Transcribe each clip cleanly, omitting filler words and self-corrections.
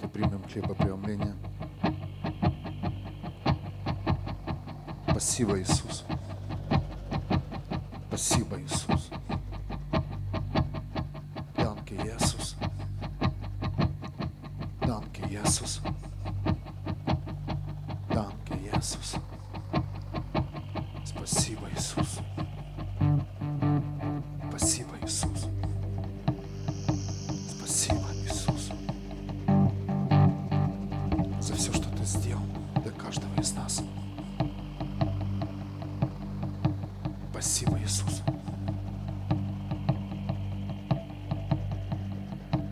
Давайте примем хлебопреломление. Спасибо, Иисус. Спасибо, Иисус. Данке, Иисус. Данке, Иисус. Данке, Иисус. Спасибо, Иисус. Спасибо, Иисус. Спасибо, Иисус. За все, что Ты сделал для каждого из нас. Спасибо, Иисус.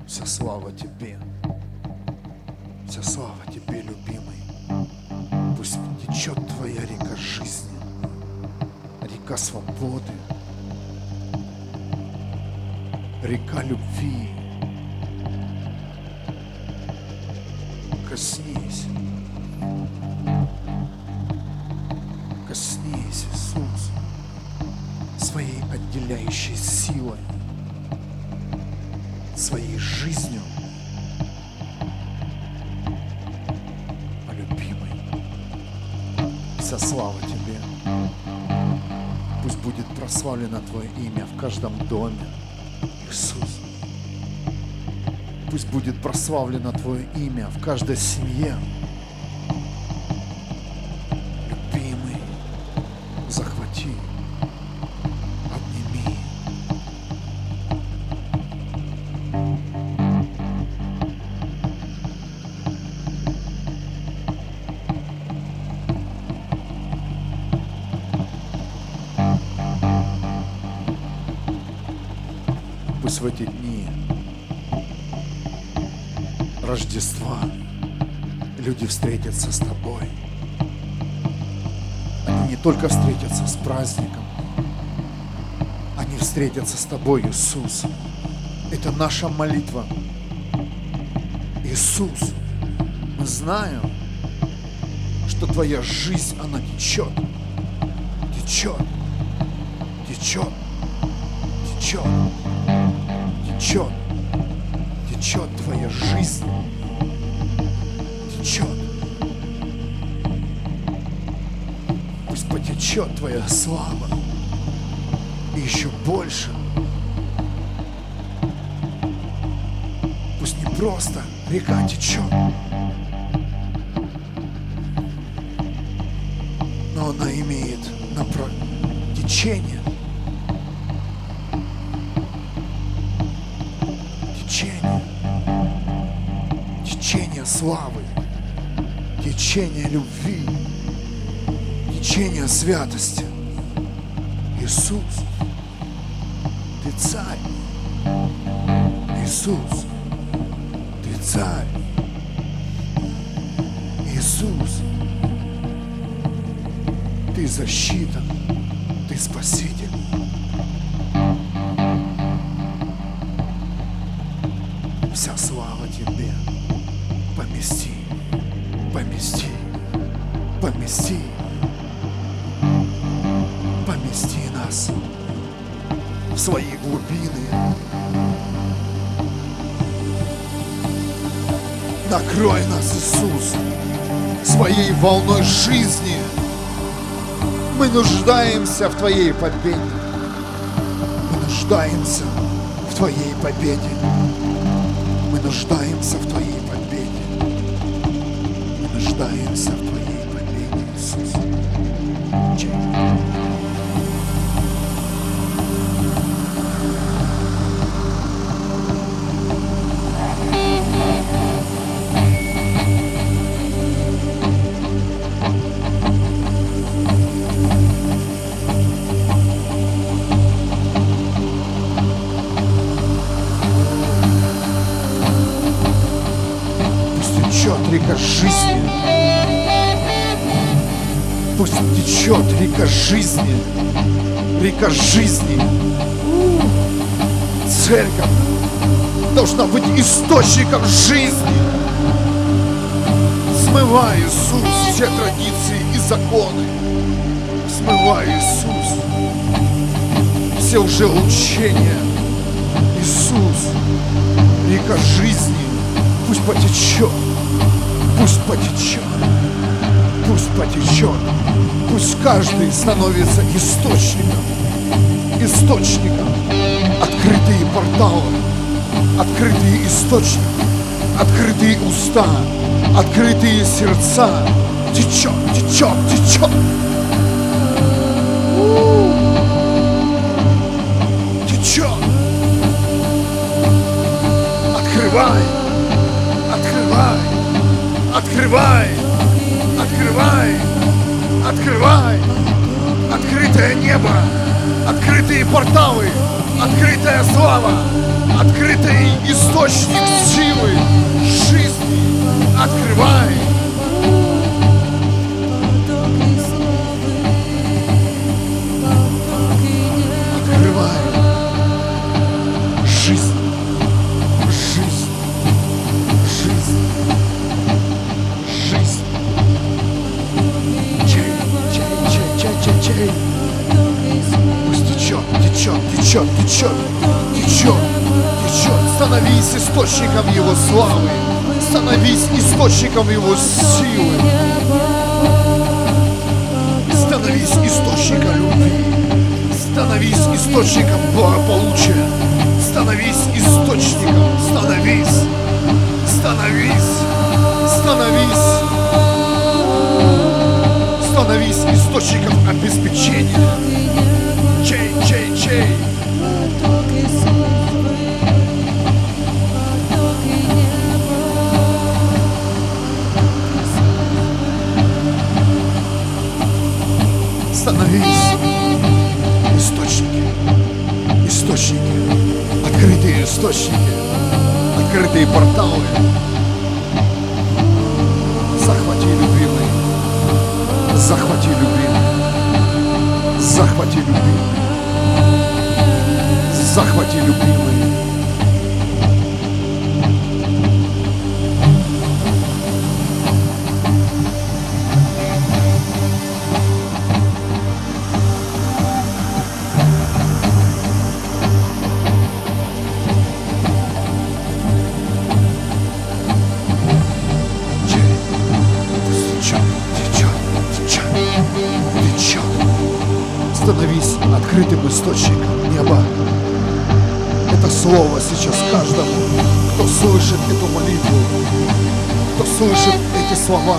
Вся слава Тебе. Вся слава Тебе, любимый. Пусть течет Твоя река жизни, река свободы, река любви. Коснись. Коснись, Иисус, своей отделяющей силой, своей жизнью, о любимой. Вся слава Тебе. Пусть будет прославлено Твое имя в каждом доме, Иисус. Пусть будет прославлено Твое имя в каждой семье. Любимый, захвати. Пусть в эти дни Рождества люди встретятся с Тобой. Они не только встретятся с праздником, они встретятся с Тобой, Иисус. Это наша молитва. Иисус, мы знаем, что Твоя жизнь, она течет, течет, течет, течет. Течет, течет Твоя жизнь, течет. Пусть потечет Твоя слава, и еще больше. Пусть не просто река течет, но она имеет течение. Течение славы, течение любви, течение святости. Иисус, Ты царь. Иисус, Ты царь. Иисус, Ты защита, Ты спаситель. Вся слава Тебе. Помести, помести, помести, помести нас в свои глубины. Накрой нас, Иисус, своей волной жизни. Мы нуждаемся в Твоей победе. Мы нуждаемся в Твоей победе. Мы нуждаемся в Твоей победе. Мы нуждаемся в Твоей победе, Иисус. Река жизни. Пусть течет река жизни. Река жизни. Церковь должна быть источником жизни. Смывай, Иисус, все традиции и законы. Смывай, Иисус, все лжеучения. Иисус, река жизни. Пусть потечет, пусть потечет, пусть потечет. Пусть каждый становится источником. Открытые порталы, открытые источники, открытые уста, открытые сердца. Течет, течет, течет. Течет. Открывай, открывай, открывай, открывай, открывай. Открытое небо, открытые порталы, открытая слава, открытый источник силы, жизни. Открывай. Течет, течет, течет, течет. Становись источником Его славы. Становись источником Его силы. Становись источником любви. Становись источником благополучия. Становись источником. Становись. Становись. Становись. Становись источником обеспечения. Чей, чей, чей. Становись источники, открытые источники, открытые порталы. Захвати, любимый, захвати, любимый, захвати, любимый, захвати, любимый. Становись открытым источником неба. Это слово сейчас каждому, кто слышит эту молитву, кто слышит эти слова.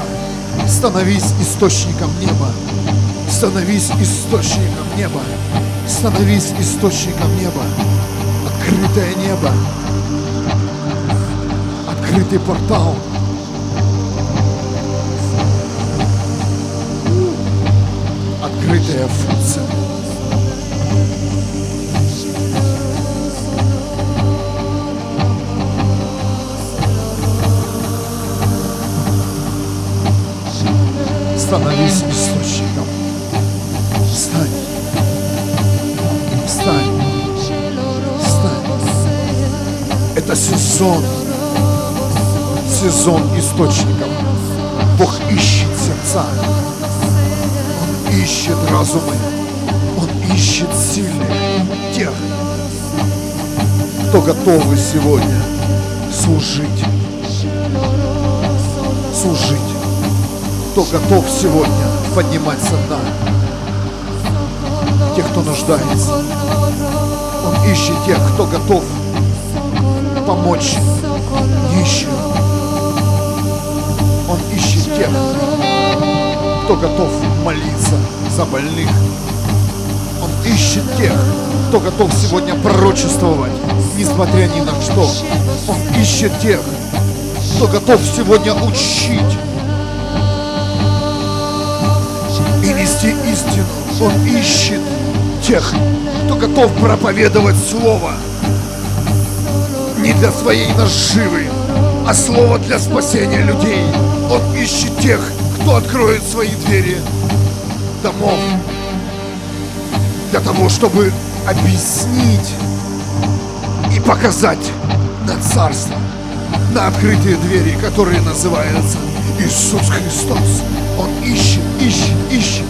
Становись источником неба. Становись источником неба. Становись источником неба. Открытое небо. Открытый портал. Открытая функция. Становись источником. Встань. Встань. Встань. Это сезон. Сезон источников. Бог ищет сердца. Он ищет разумы. Он ищет сильных, тех, кто готовы сегодня служить. Служить. Кто готов сегодня поднимать со дна. Тех, кто нуждается. Он ищет тех, кто готов помочь нищим. Он ищет тех, кто готов молиться за больных. Он ищет тех, кто готов сегодня пророчествовать, несмотря ни на что. Он ищет тех, кто готов сегодня учить и нести истину. Он ищет тех, кто готов проповедовать слово не для своей наживы, а слово для спасения людей. Он ищет тех, кто откроет свои двери домов для того, чтобы объяснить и показать на царство, на открытые двери, которые называются Иисус Христос. Он ищет, ищет, ищет,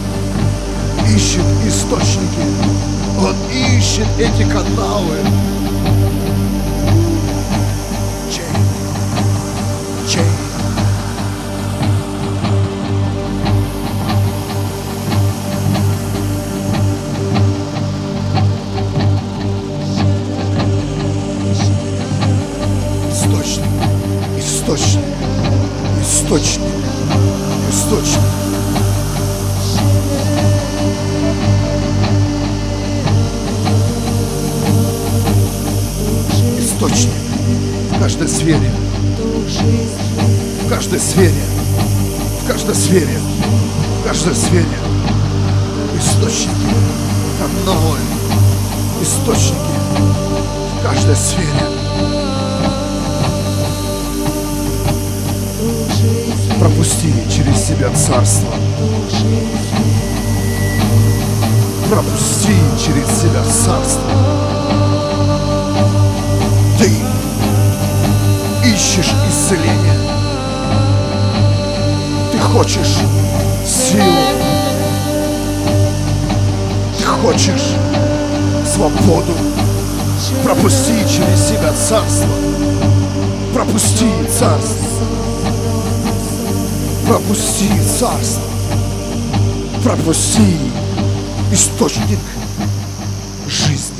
ищет источники. Он ищет эти каналы. источник, источник. Источник в каждой сфере, в каждой сфере, в каждой сфере, в каждой сфере. Источники одного, источники в каждой сфере. Пропусти через себя царство. Пропусти через себя царство. Ты ищешь исцеление. Ты хочешь силу. Ты хочешь свободу. Пропусти через себя царство. Пропусти царство. Пропусти царство. Пропусти источник жизни.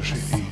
Живи.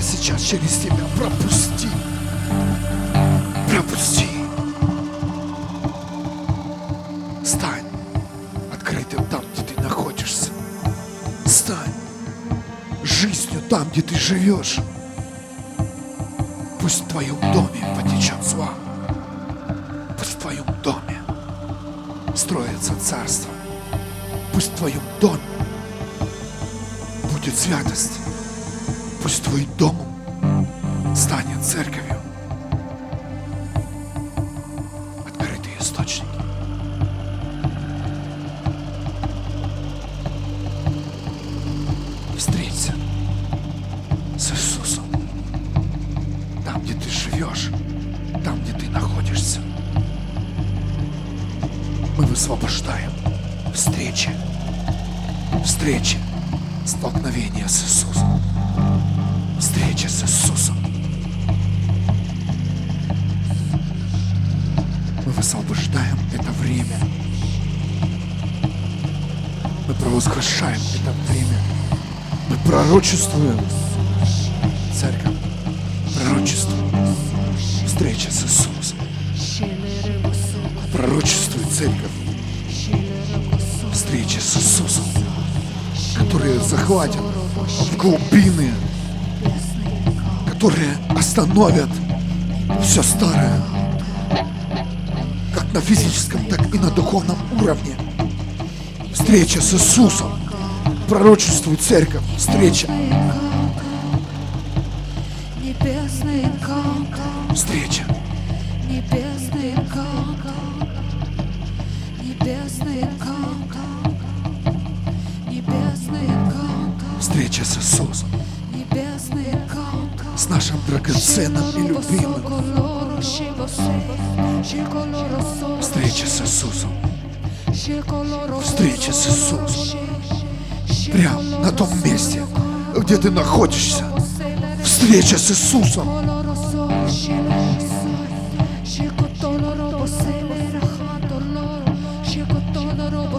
Сейчас через тебя пропусти. Пропусти. Стань открытым там, где ты находишься. Стань жизнью там, где ты живешь. Пусть в твоем доме потечет зла. Пусть в твоем доме строится царство. Пусть в твоем доме будет святость. Пусть твой дом станет церковью. Открытые источники. Встреться с Иисусом. Там, где ты живешь, там, где ты находишься. Мы высвобождаем встречи. Встречи, столкновения с Иисусом. Встреча с Иисусом. Мы высвобождаем это время. Мы провозглашаем это время. Мы пророчествуем. Церковь, пророчествуем. Встреча с Иисусом. Пророчествует церковь. Встреча с Иисусом, которые захватят в глубины, которые остановят все старое, как на физическом, так и на духовном уровне. Встреча с Иисусом, пророчествует церковь, встреча. Встреча. Встреча с Иисусом. С нашим драгоценным и любимым. Встреча с Иисусом. Встреча с Иисусом. Прямо на том месте, где ты находишься. Встреча с Иисусом.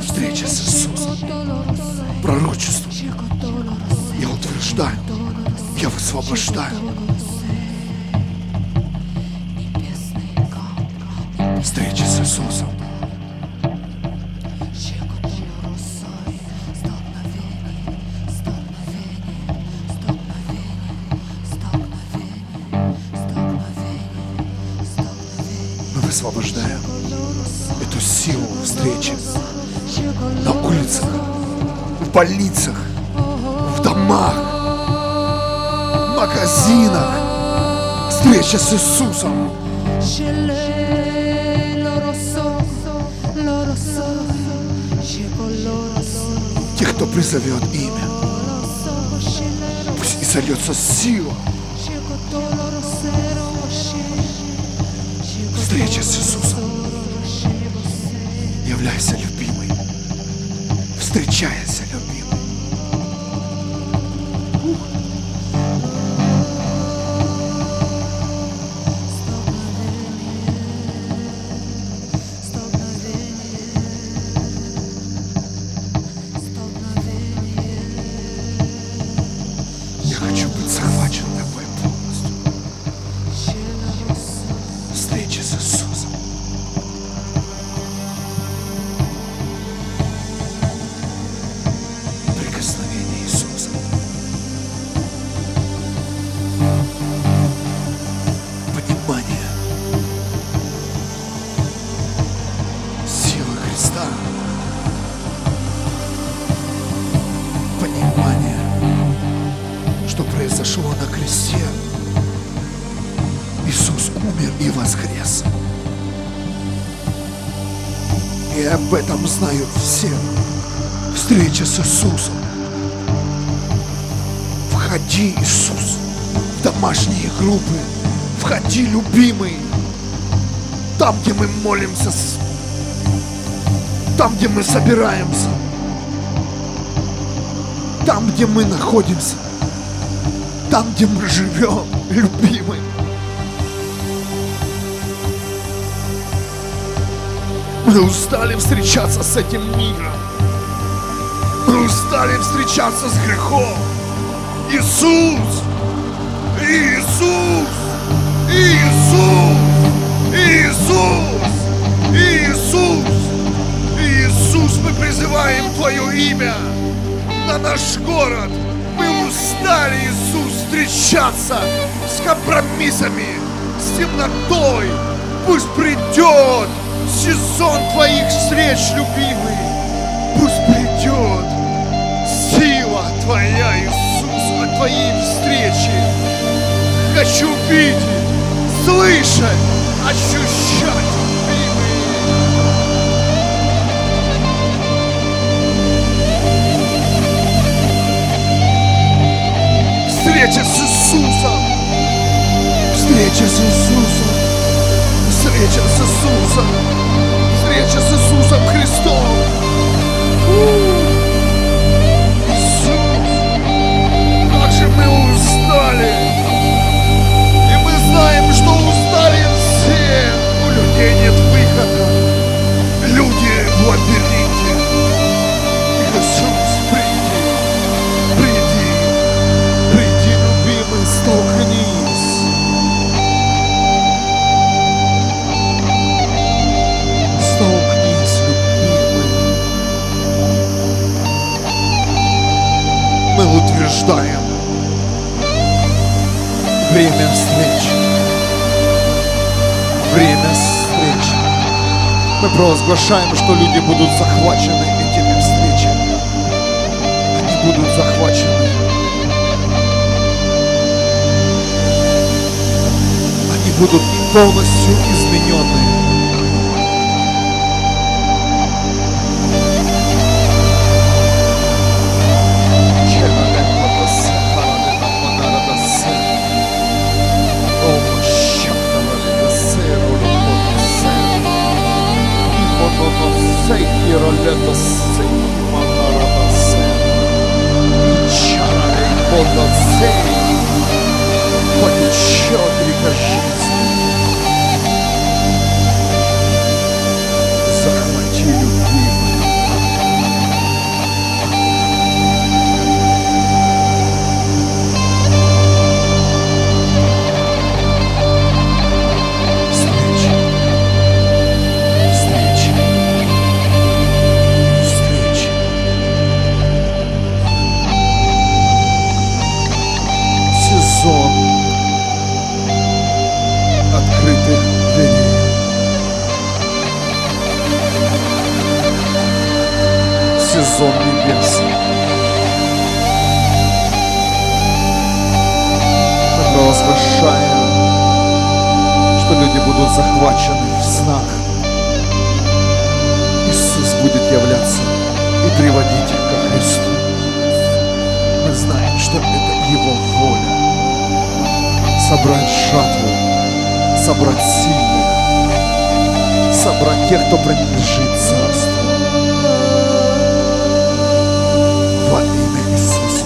Встреча с Иисусом. Пророчество. Я утверждаю. Я высвобождаю. Встреча с Иисусом. Мы высвобождаем эту силу встречи на улицах, в больницах, в домах, в магазинах. Встреча с Иисусом. Те, кто призовет имя, пусть изольется сила. Встреча с Иисусом. Являйся любимой. Встречайся, любимой. Понимание что произошло на кресте. Иисус умер и воскрес. И об этом знают все. Встреча с Иисусом. Входи, Иисус, в домашние группы. Входи, любимый. Там, где мы молимся, там, где мы собираемся, там, где мы находимся, там, где мы живем, любимый. Мы устали встречаться с этим миром. Мы устали встречаться с грехом. Иисус! Иисус! Иисус! Иисус! Иисус! Иисус, мы призываем Твое имя на наш город. Мы устали, Иисус, встречаться с компромиссами, с темнотой. Пусть придет сезон Твоих встреч, любимый. Пусть придет сила Твоя, Иисус, от Твоей встречи. Хочу видеть, слышать, ощущать. Встреча с Иисусом, встреча с Иисусом, встреча с Иисусом, встреча с Иисусом Христом. Иисус, как же мы устали, и мы знаем, что устали все. У людей нет выхода, люди в лабиринте. Иисус, приди, любимый, столкнись. Столкнись, любимый. Мы утверждаем время встречи. Время встречи. Мы провозглашаем, что люди будут захвачены этими встречами. Они будут захвачены. Они будут полностью изменены. Захвати, любимый. Встречи. Сезон открытых дверей. Сезон небес. Мы провозглашаем, что люди будут захвачены в снах. Иисус будет являться и приводить их ко Христу. Мы знаем, что это Его воля. Собрать жатву, собрать сильных, собрать тех, кто принадлежит Царству. Иисус,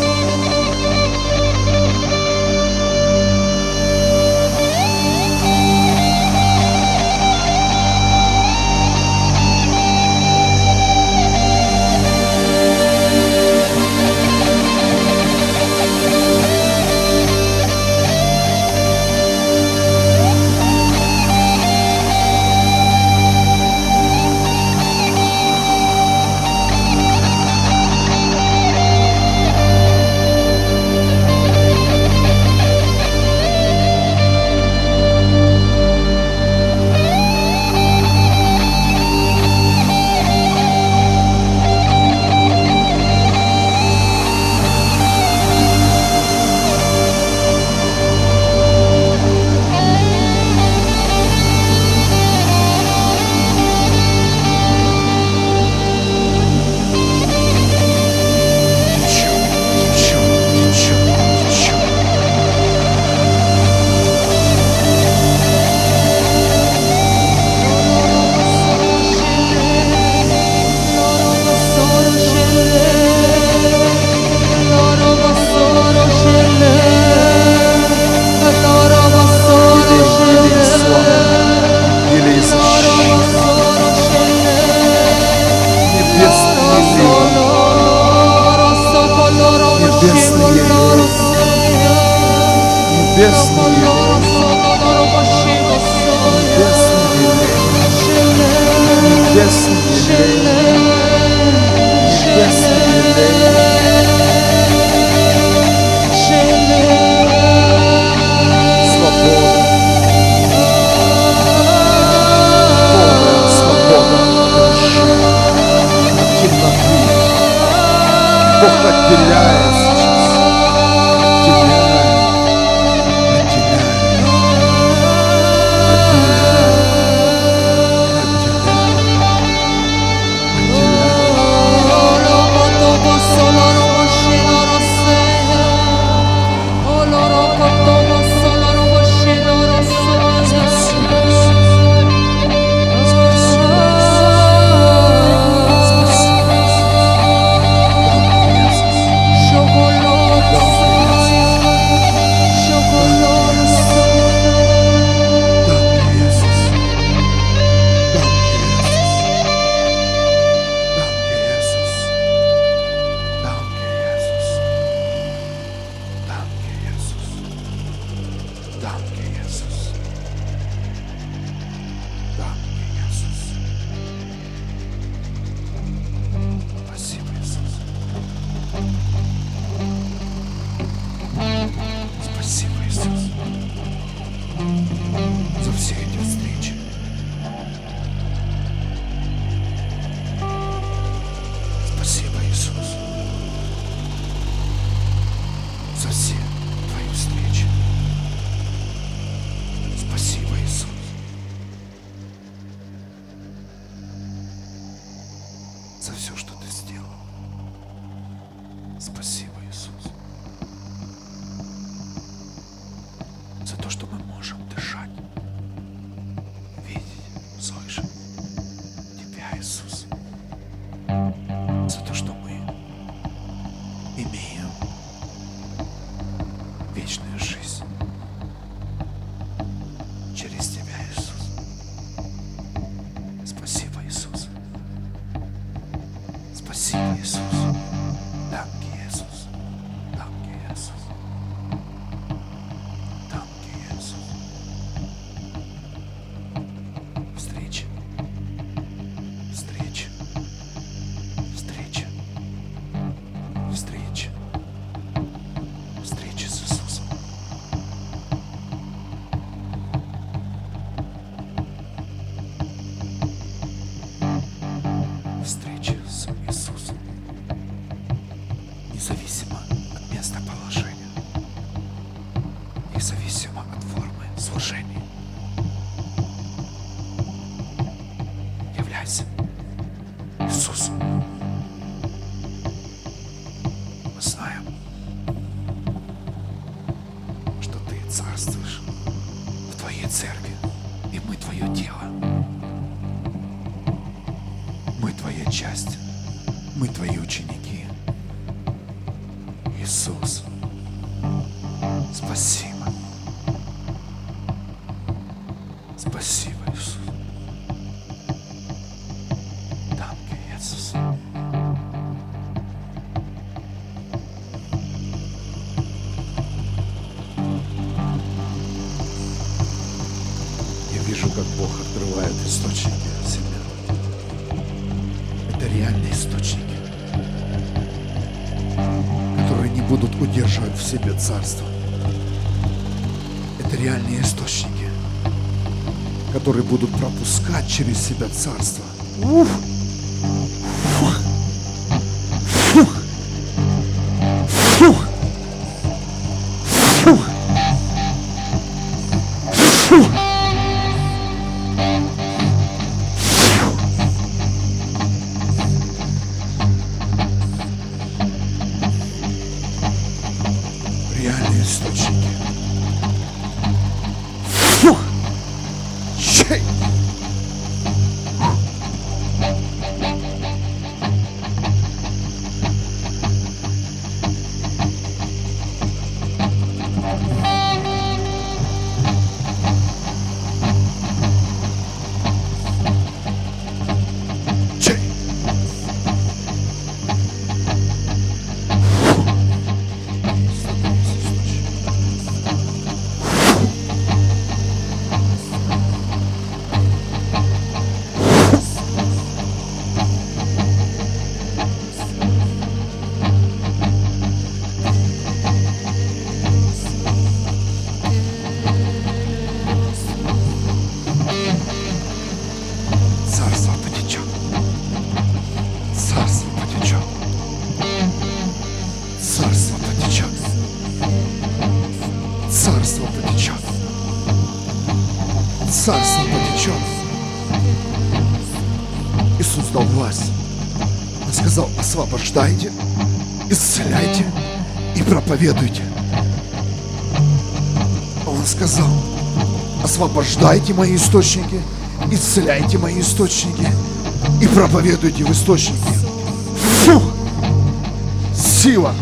Держать в себе царство. Это реальные источники, которые будут пропускать через себя царство. Царство потечет. Царство потечет. Иисус дал власть. Он сказал: освобождайте, исцеляйте и проповедуйте. Он сказал: освобождайте мои источники, исцеляйте мои источники и проповедуйте в источнике. Фу! Сила!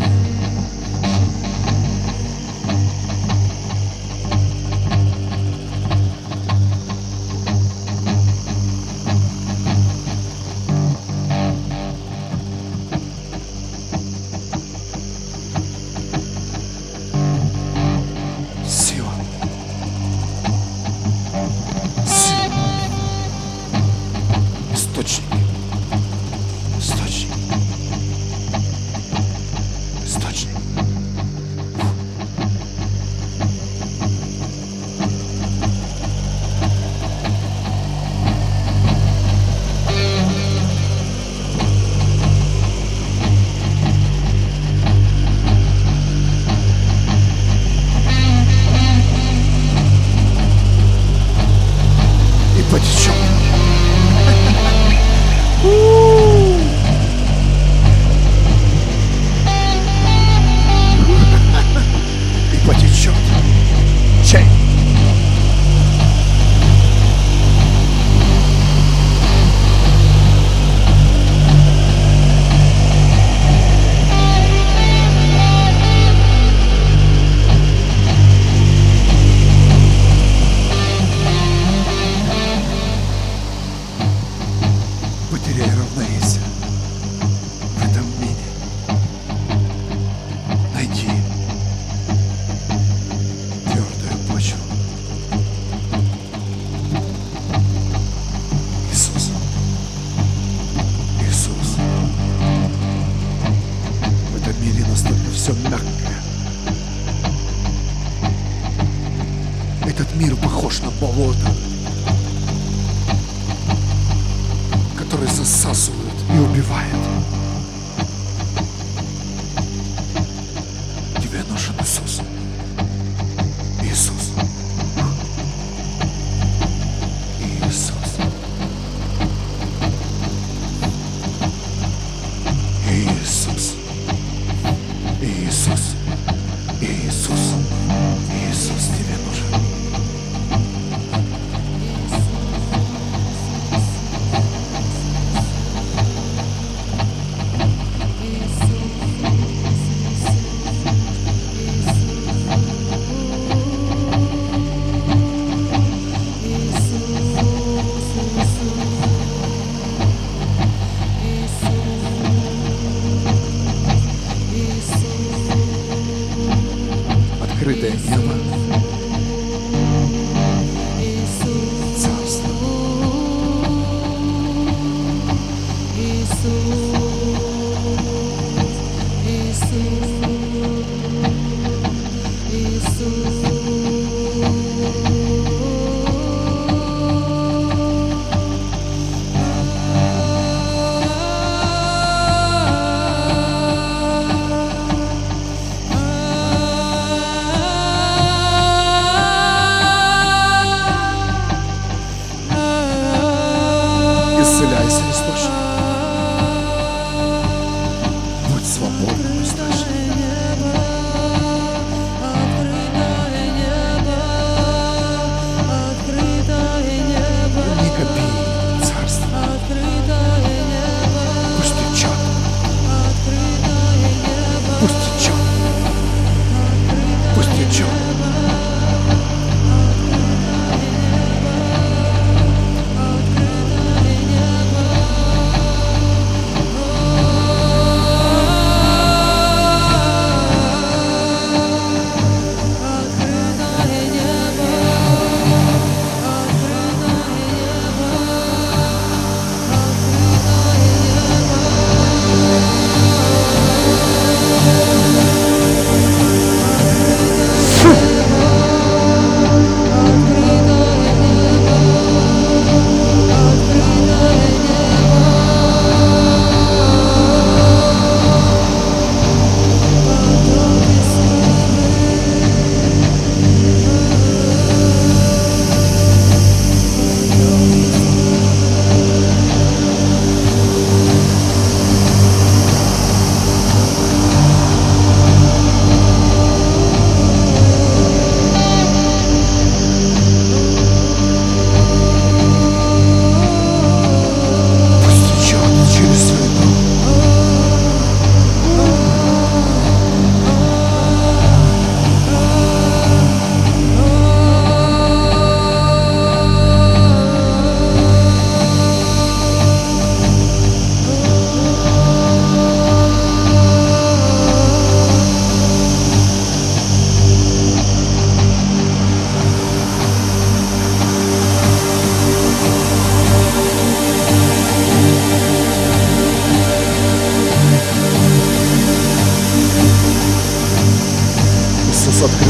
Фу!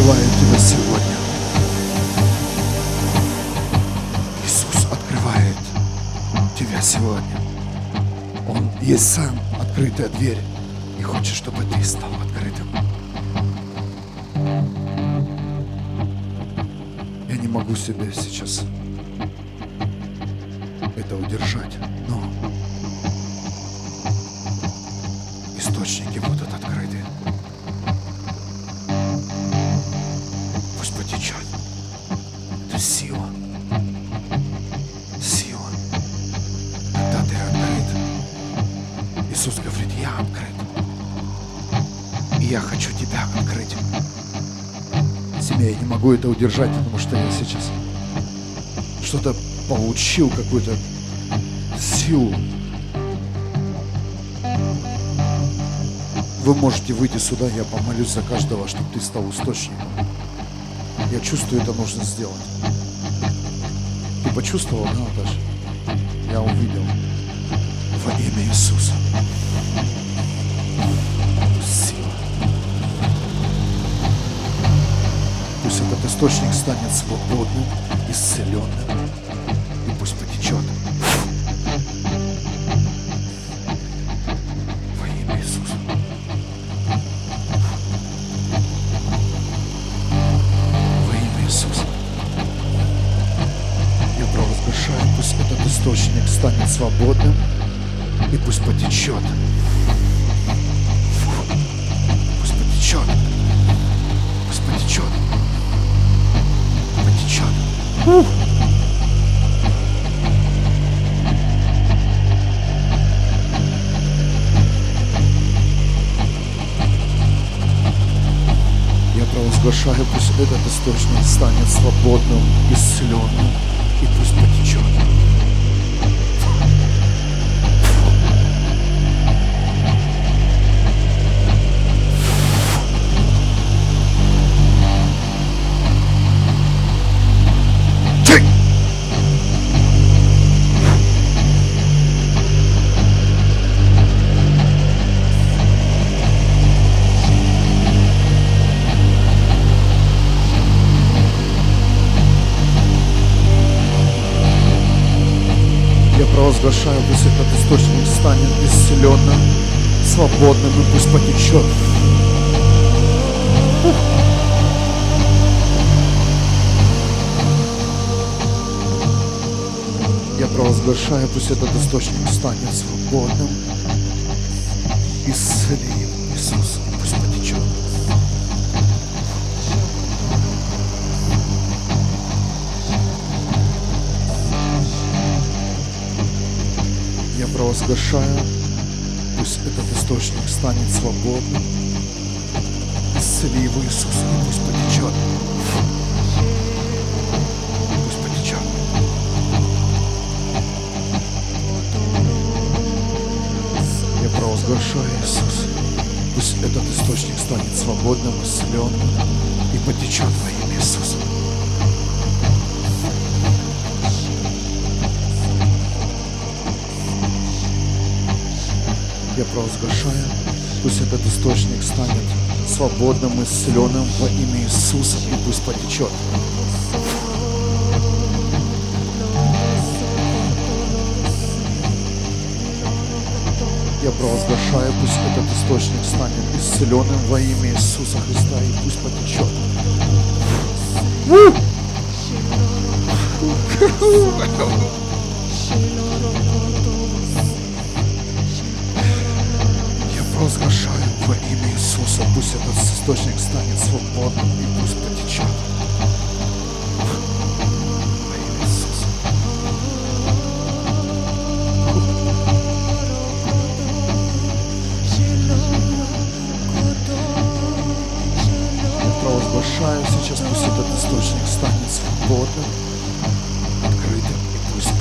открываю тебя сегодня. Иисус открывает тебя сегодня. Он есть сам открытая дверь и хочет, чтобы ты стал открытым. Я не могу себе сейчас это удержать, но источники будут открыты. Пусть потечет. Это сила. Сила. Когда ты открыт. Иисус говорит, я открыт. И я хочу тебя открыть. Семья, я не могу это удержать, потому что я сейчас что-то получил, какую-то силу. Вы можете выйти сюда, я помолюсь за каждого, чтобы ты стал источником. Я чувствую, это нужно сделать. Ты почувствовал, да, Наташа? Я увидел. Во имя Иисуса. Сила. Пусть этот источник станет свободным, исцеленным. И пусть потечет. Источник станет свободным и пусть потечет. Пусть потечет. Пусть потечет. Потечет. Я провозглашаю, пусть этот источник станет свободным, исцеленным и пусть потечет. Приглашаю, пусть этот источник станет исцеленным, свободным и пусть потечет. Я провозглашаю, пусть этот источник станет свободным, исцелим Иисуса, пусть потечет. Провозглашаю, пусть этот источник станет свободным, исцели его Иисус, и пусть потечет. Пусть потечет. Я провозглашаю, Иисус, пусть этот источник станет свободным, исцеленным и потечет во имя Иисуса. Я провозглашаю, пусть этот источник станет свободным, исцеленным во имя Иисуса, и пусть потечет. Я провозглашаю, пусть этот источник станет исцеленным во имя Иисуса Христа, и пусть потечет. Возглашаю во имя Иисуса, пусть этот источник станет свободным и пусть потечет. Во имя Иисуса. Я провозглашаю сейчас, пусть этот источник станет свободным, открытым и пусть потечет.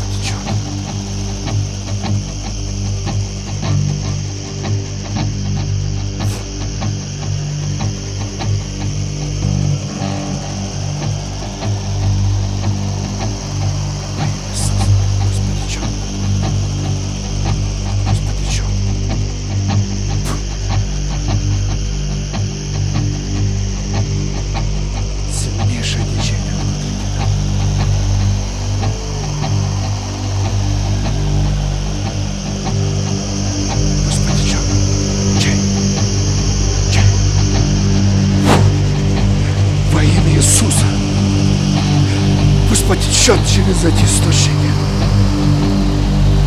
потечет через эти источники.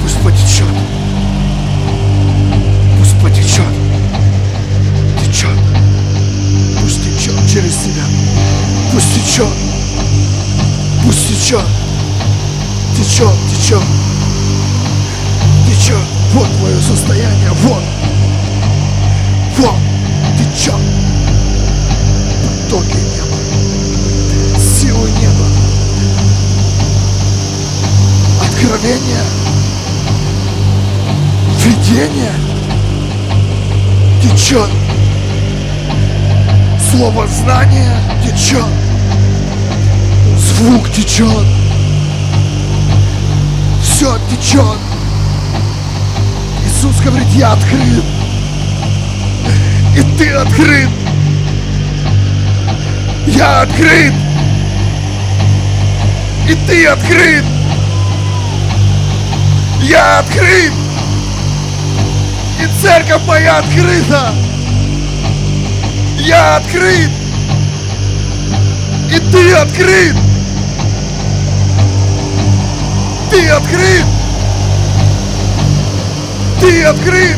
Пусть потечет. Пусть потечет. Течет. Пусть течет через тебя. Пусть течет. Пусть течет. Течет, течет. Течет. Вот твое состояние. Вот. Вот. Течет. Потоки неба. Силы неба. Откровение. Видение. Течет. Слово знание течет. Звук течет. Все течет. Иисус говорит, я открыт. И ты открыт. Я открыт. И ты открыт. Я открыт. И церковь моя открыта. Я открыт. И ты открыт. Ты открыт. Ты открыт.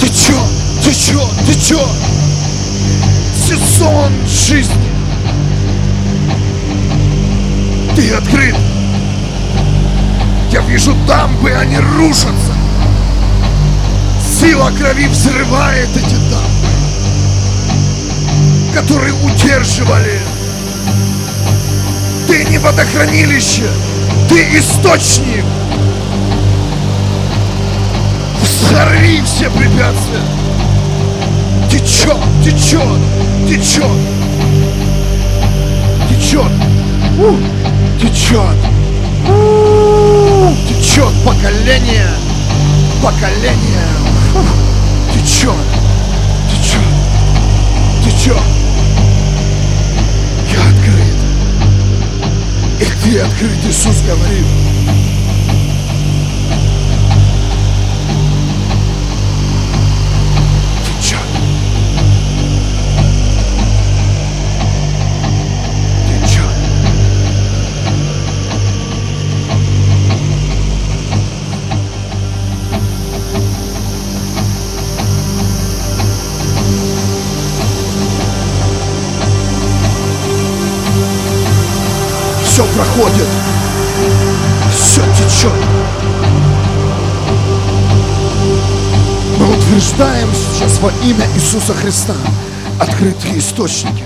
Течет, течет, течет. Сезон жизни. Ты открыт. Я вижу дамбы, они рушатся. Сила крови взрывает эти дамбы, которые удерживали. Ты не водохранилище, ты источник. Взорви все препятствия. Течет, течет, течет. Течет. Течет. Течет поколение. Поколение. Течет. Течет. Течет. Я открыт. И ты открыт, Иисус говорит. Все проходит, все течет. Мы утверждаем сейчас во имя Иисуса Христа открытые источники.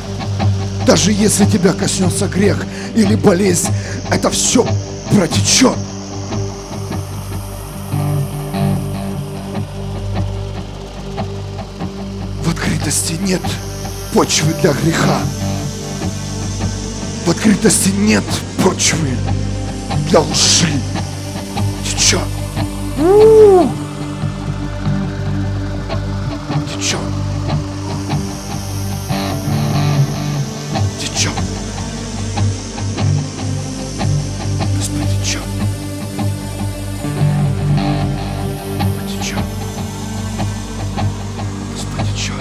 Даже если тебя коснется грех или болезнь, это все протечет. В открытости нет почвы для греха. В открытости нет почвы для лжи. Течет. Течет. Течет. Господи, течет. Течет. Господи, течет.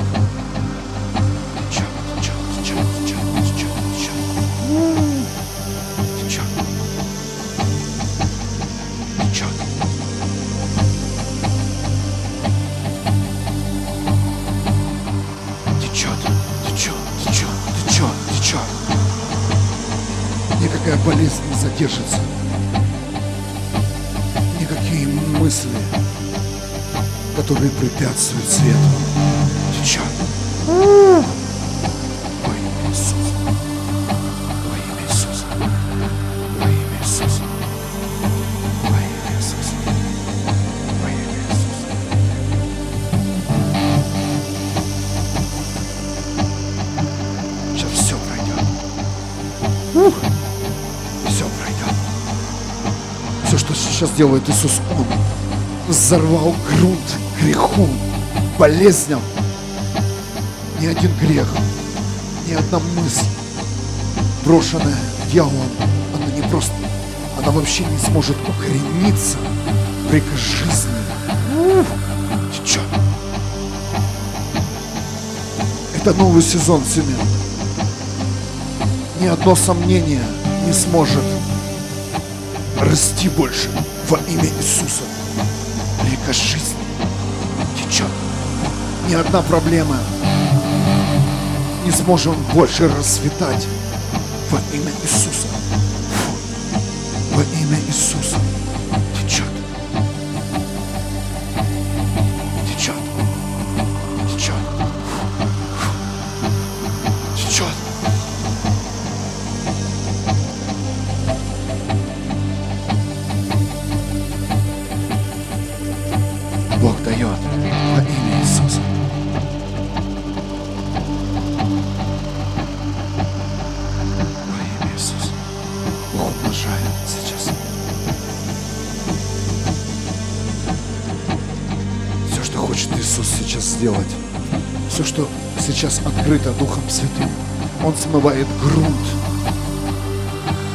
Течет, течет, течет, течет, течет, течет. Течет. Течет. Течет. Течет. Течет. Течет. Течет. Никакая болезнь не задержится. Никакие мысли, которые препятствуют свету. Течет. Сейчас делает Иисус, Он взорвал грунт греху, болезням. Ни один грех, ни одна мысль, брошенная дьяволом, она не просто, она вообще не сможет укорениться. Прикажи жизни. Течет. Это новый сезон семян. ни одно сомнение не сможет расти больше во имя Иисуса. Река жизни течет. Ни одна проблема не сможет больше расцветать во имя Иисуса. Фу. Во имя Иисуса течет. Течет. Течет. Фу. Течет. Бог дает во имя Иисуса. Сейчас все, что хочет Иисус сейчас сделать, все, что сейчас открыто Духом Святым, Он смывает грунт,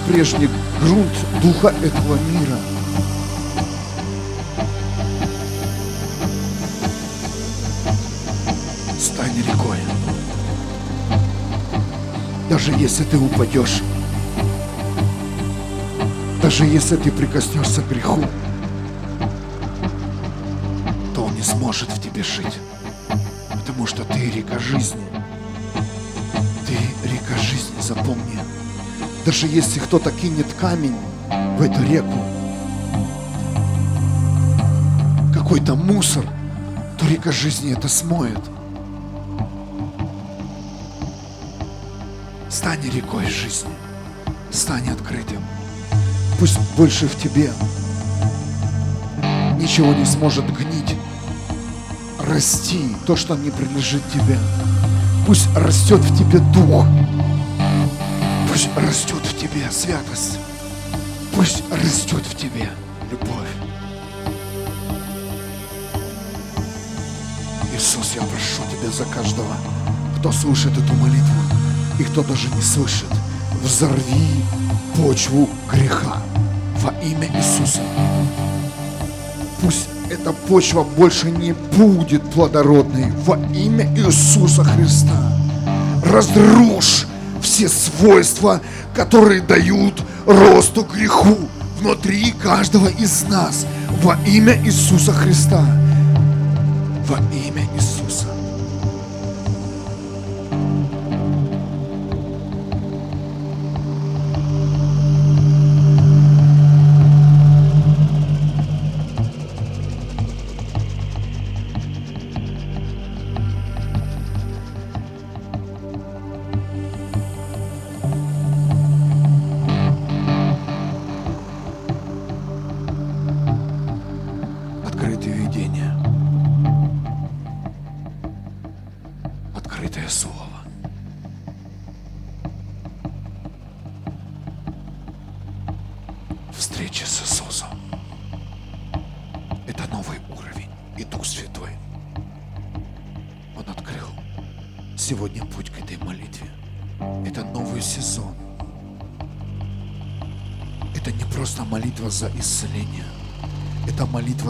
прежний грунт духа этого мира. Стань рекой. Даже если ты упадешь, даже если ты прикоснешься к греху, то он не сможет в тебе жить, потому что ты река жизни. Ты река жизни, запомни. Даже если кто-то кинет камень в эту реку, какой-то мусор, то река жизни это смоет. Стань рекой жизни, стань открытым. Пусть больше в тебе ничего не сможет гнить, расти то, что не принадлежит тебе. Пусть растет в тебе дух, пусть растет в тебе святость, пусть растет в тебе любовь. Иисус, я прошу тебя за каждого, кто слышит эту молитву и кто даже не слышит, взорви почву греха во имя Иисуса. Пусть эта почва больше не будет плодородной во имя Иисуса Христа. Разрушь все свойства, которые дают росту греху внутри каждого из нас во имя Иисуса Христа. Во имя Иисуса.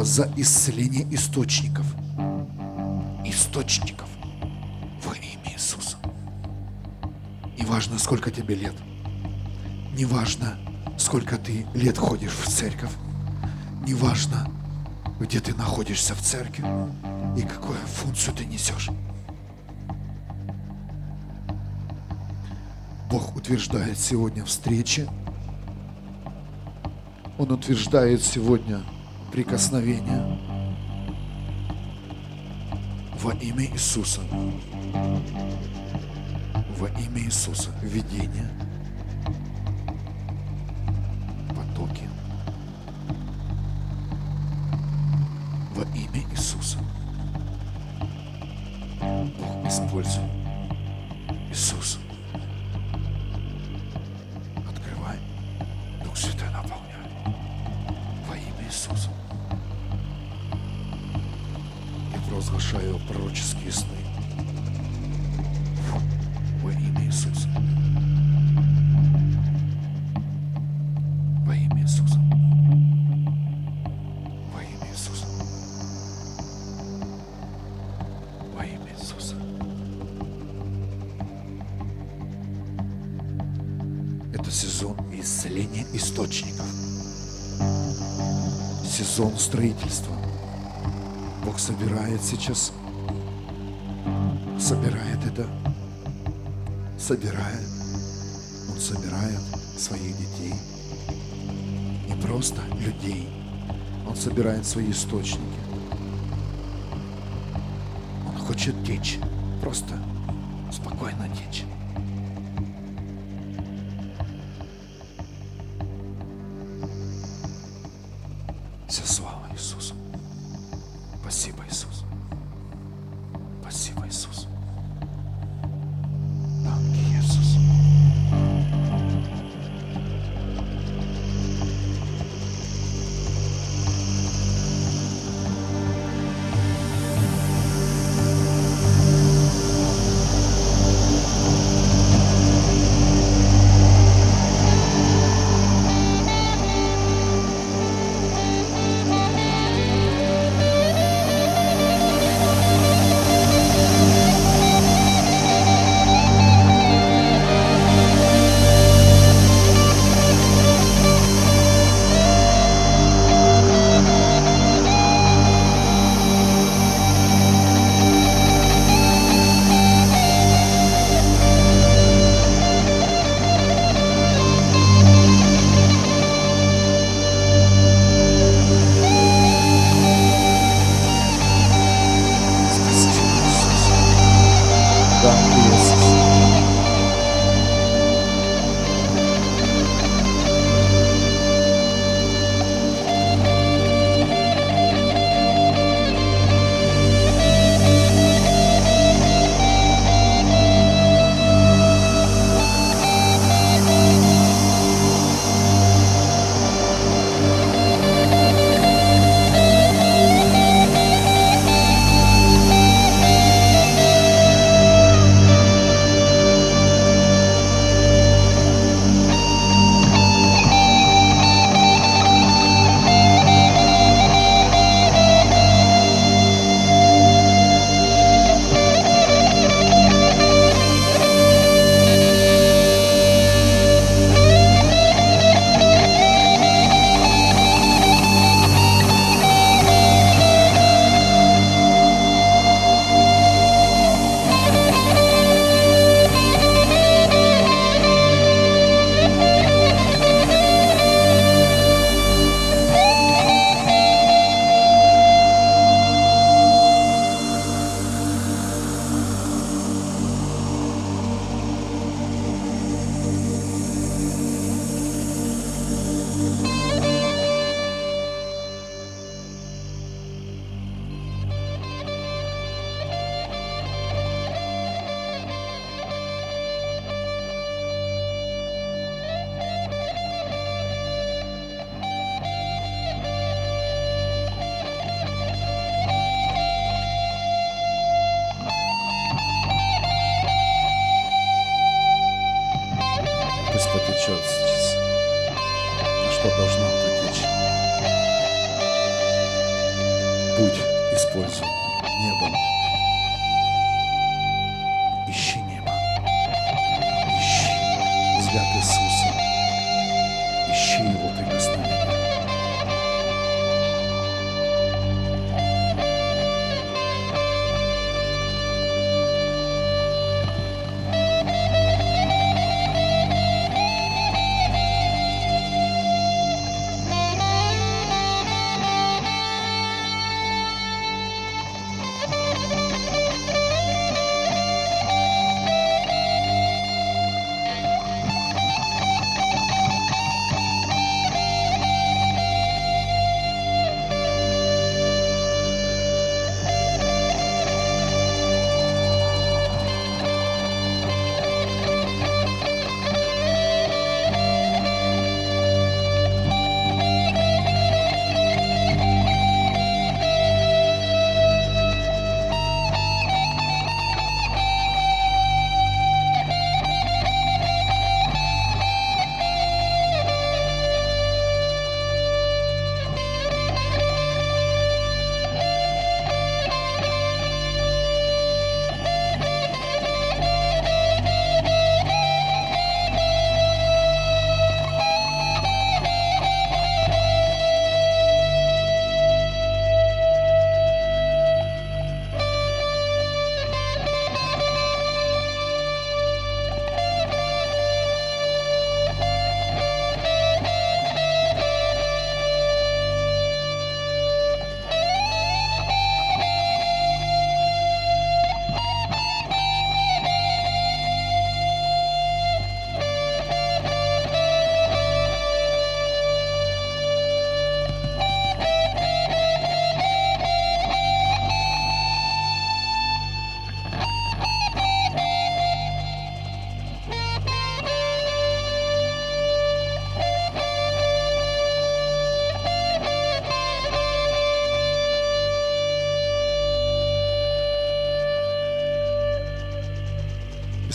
За исцеление источников. Источников во имя Иисуса. Неважно, сколько тебе лет. Неважно, сколько ты лет ходишь в церковь. Неважно, где ты находишься в церкви и какую функцию ты несешь. Бог утверждает сегодня встречи. Он утверждает сегодня прикосновение во имя Иисуса, во имя Иисуса, видение, потоки во имя Иисуса. Бог, используй Иисуса. Открывай, Дух Святой наполняй во имя Иисуса. Разглашаю пророческие сны во имя Иисуса. Во имя Иисуса. Во имя Иисуса. Во имя Иисуса. Это сезон исцеления источников, сезон строительства. Бог собирает сейчас, Он собирает своих детей, не просто людей, Он собирает свои источники. Он хочет течь, просто спокойно течь. Вся слава Иисусу. Спасибо, Иисус. Спасибо, Иисус. Данки, Иисус. Пусть потечет сейчас, что должно потечь. Путь используй небом. Ищи небо. Ищи взгляд Иисуса. Ищи Его прикосновение.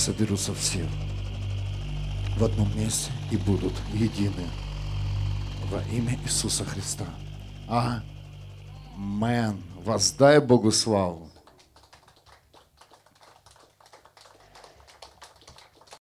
соберутся все в одном месте и будут едины во имя Иисуса Христа. Амен. Воздай Богу славу.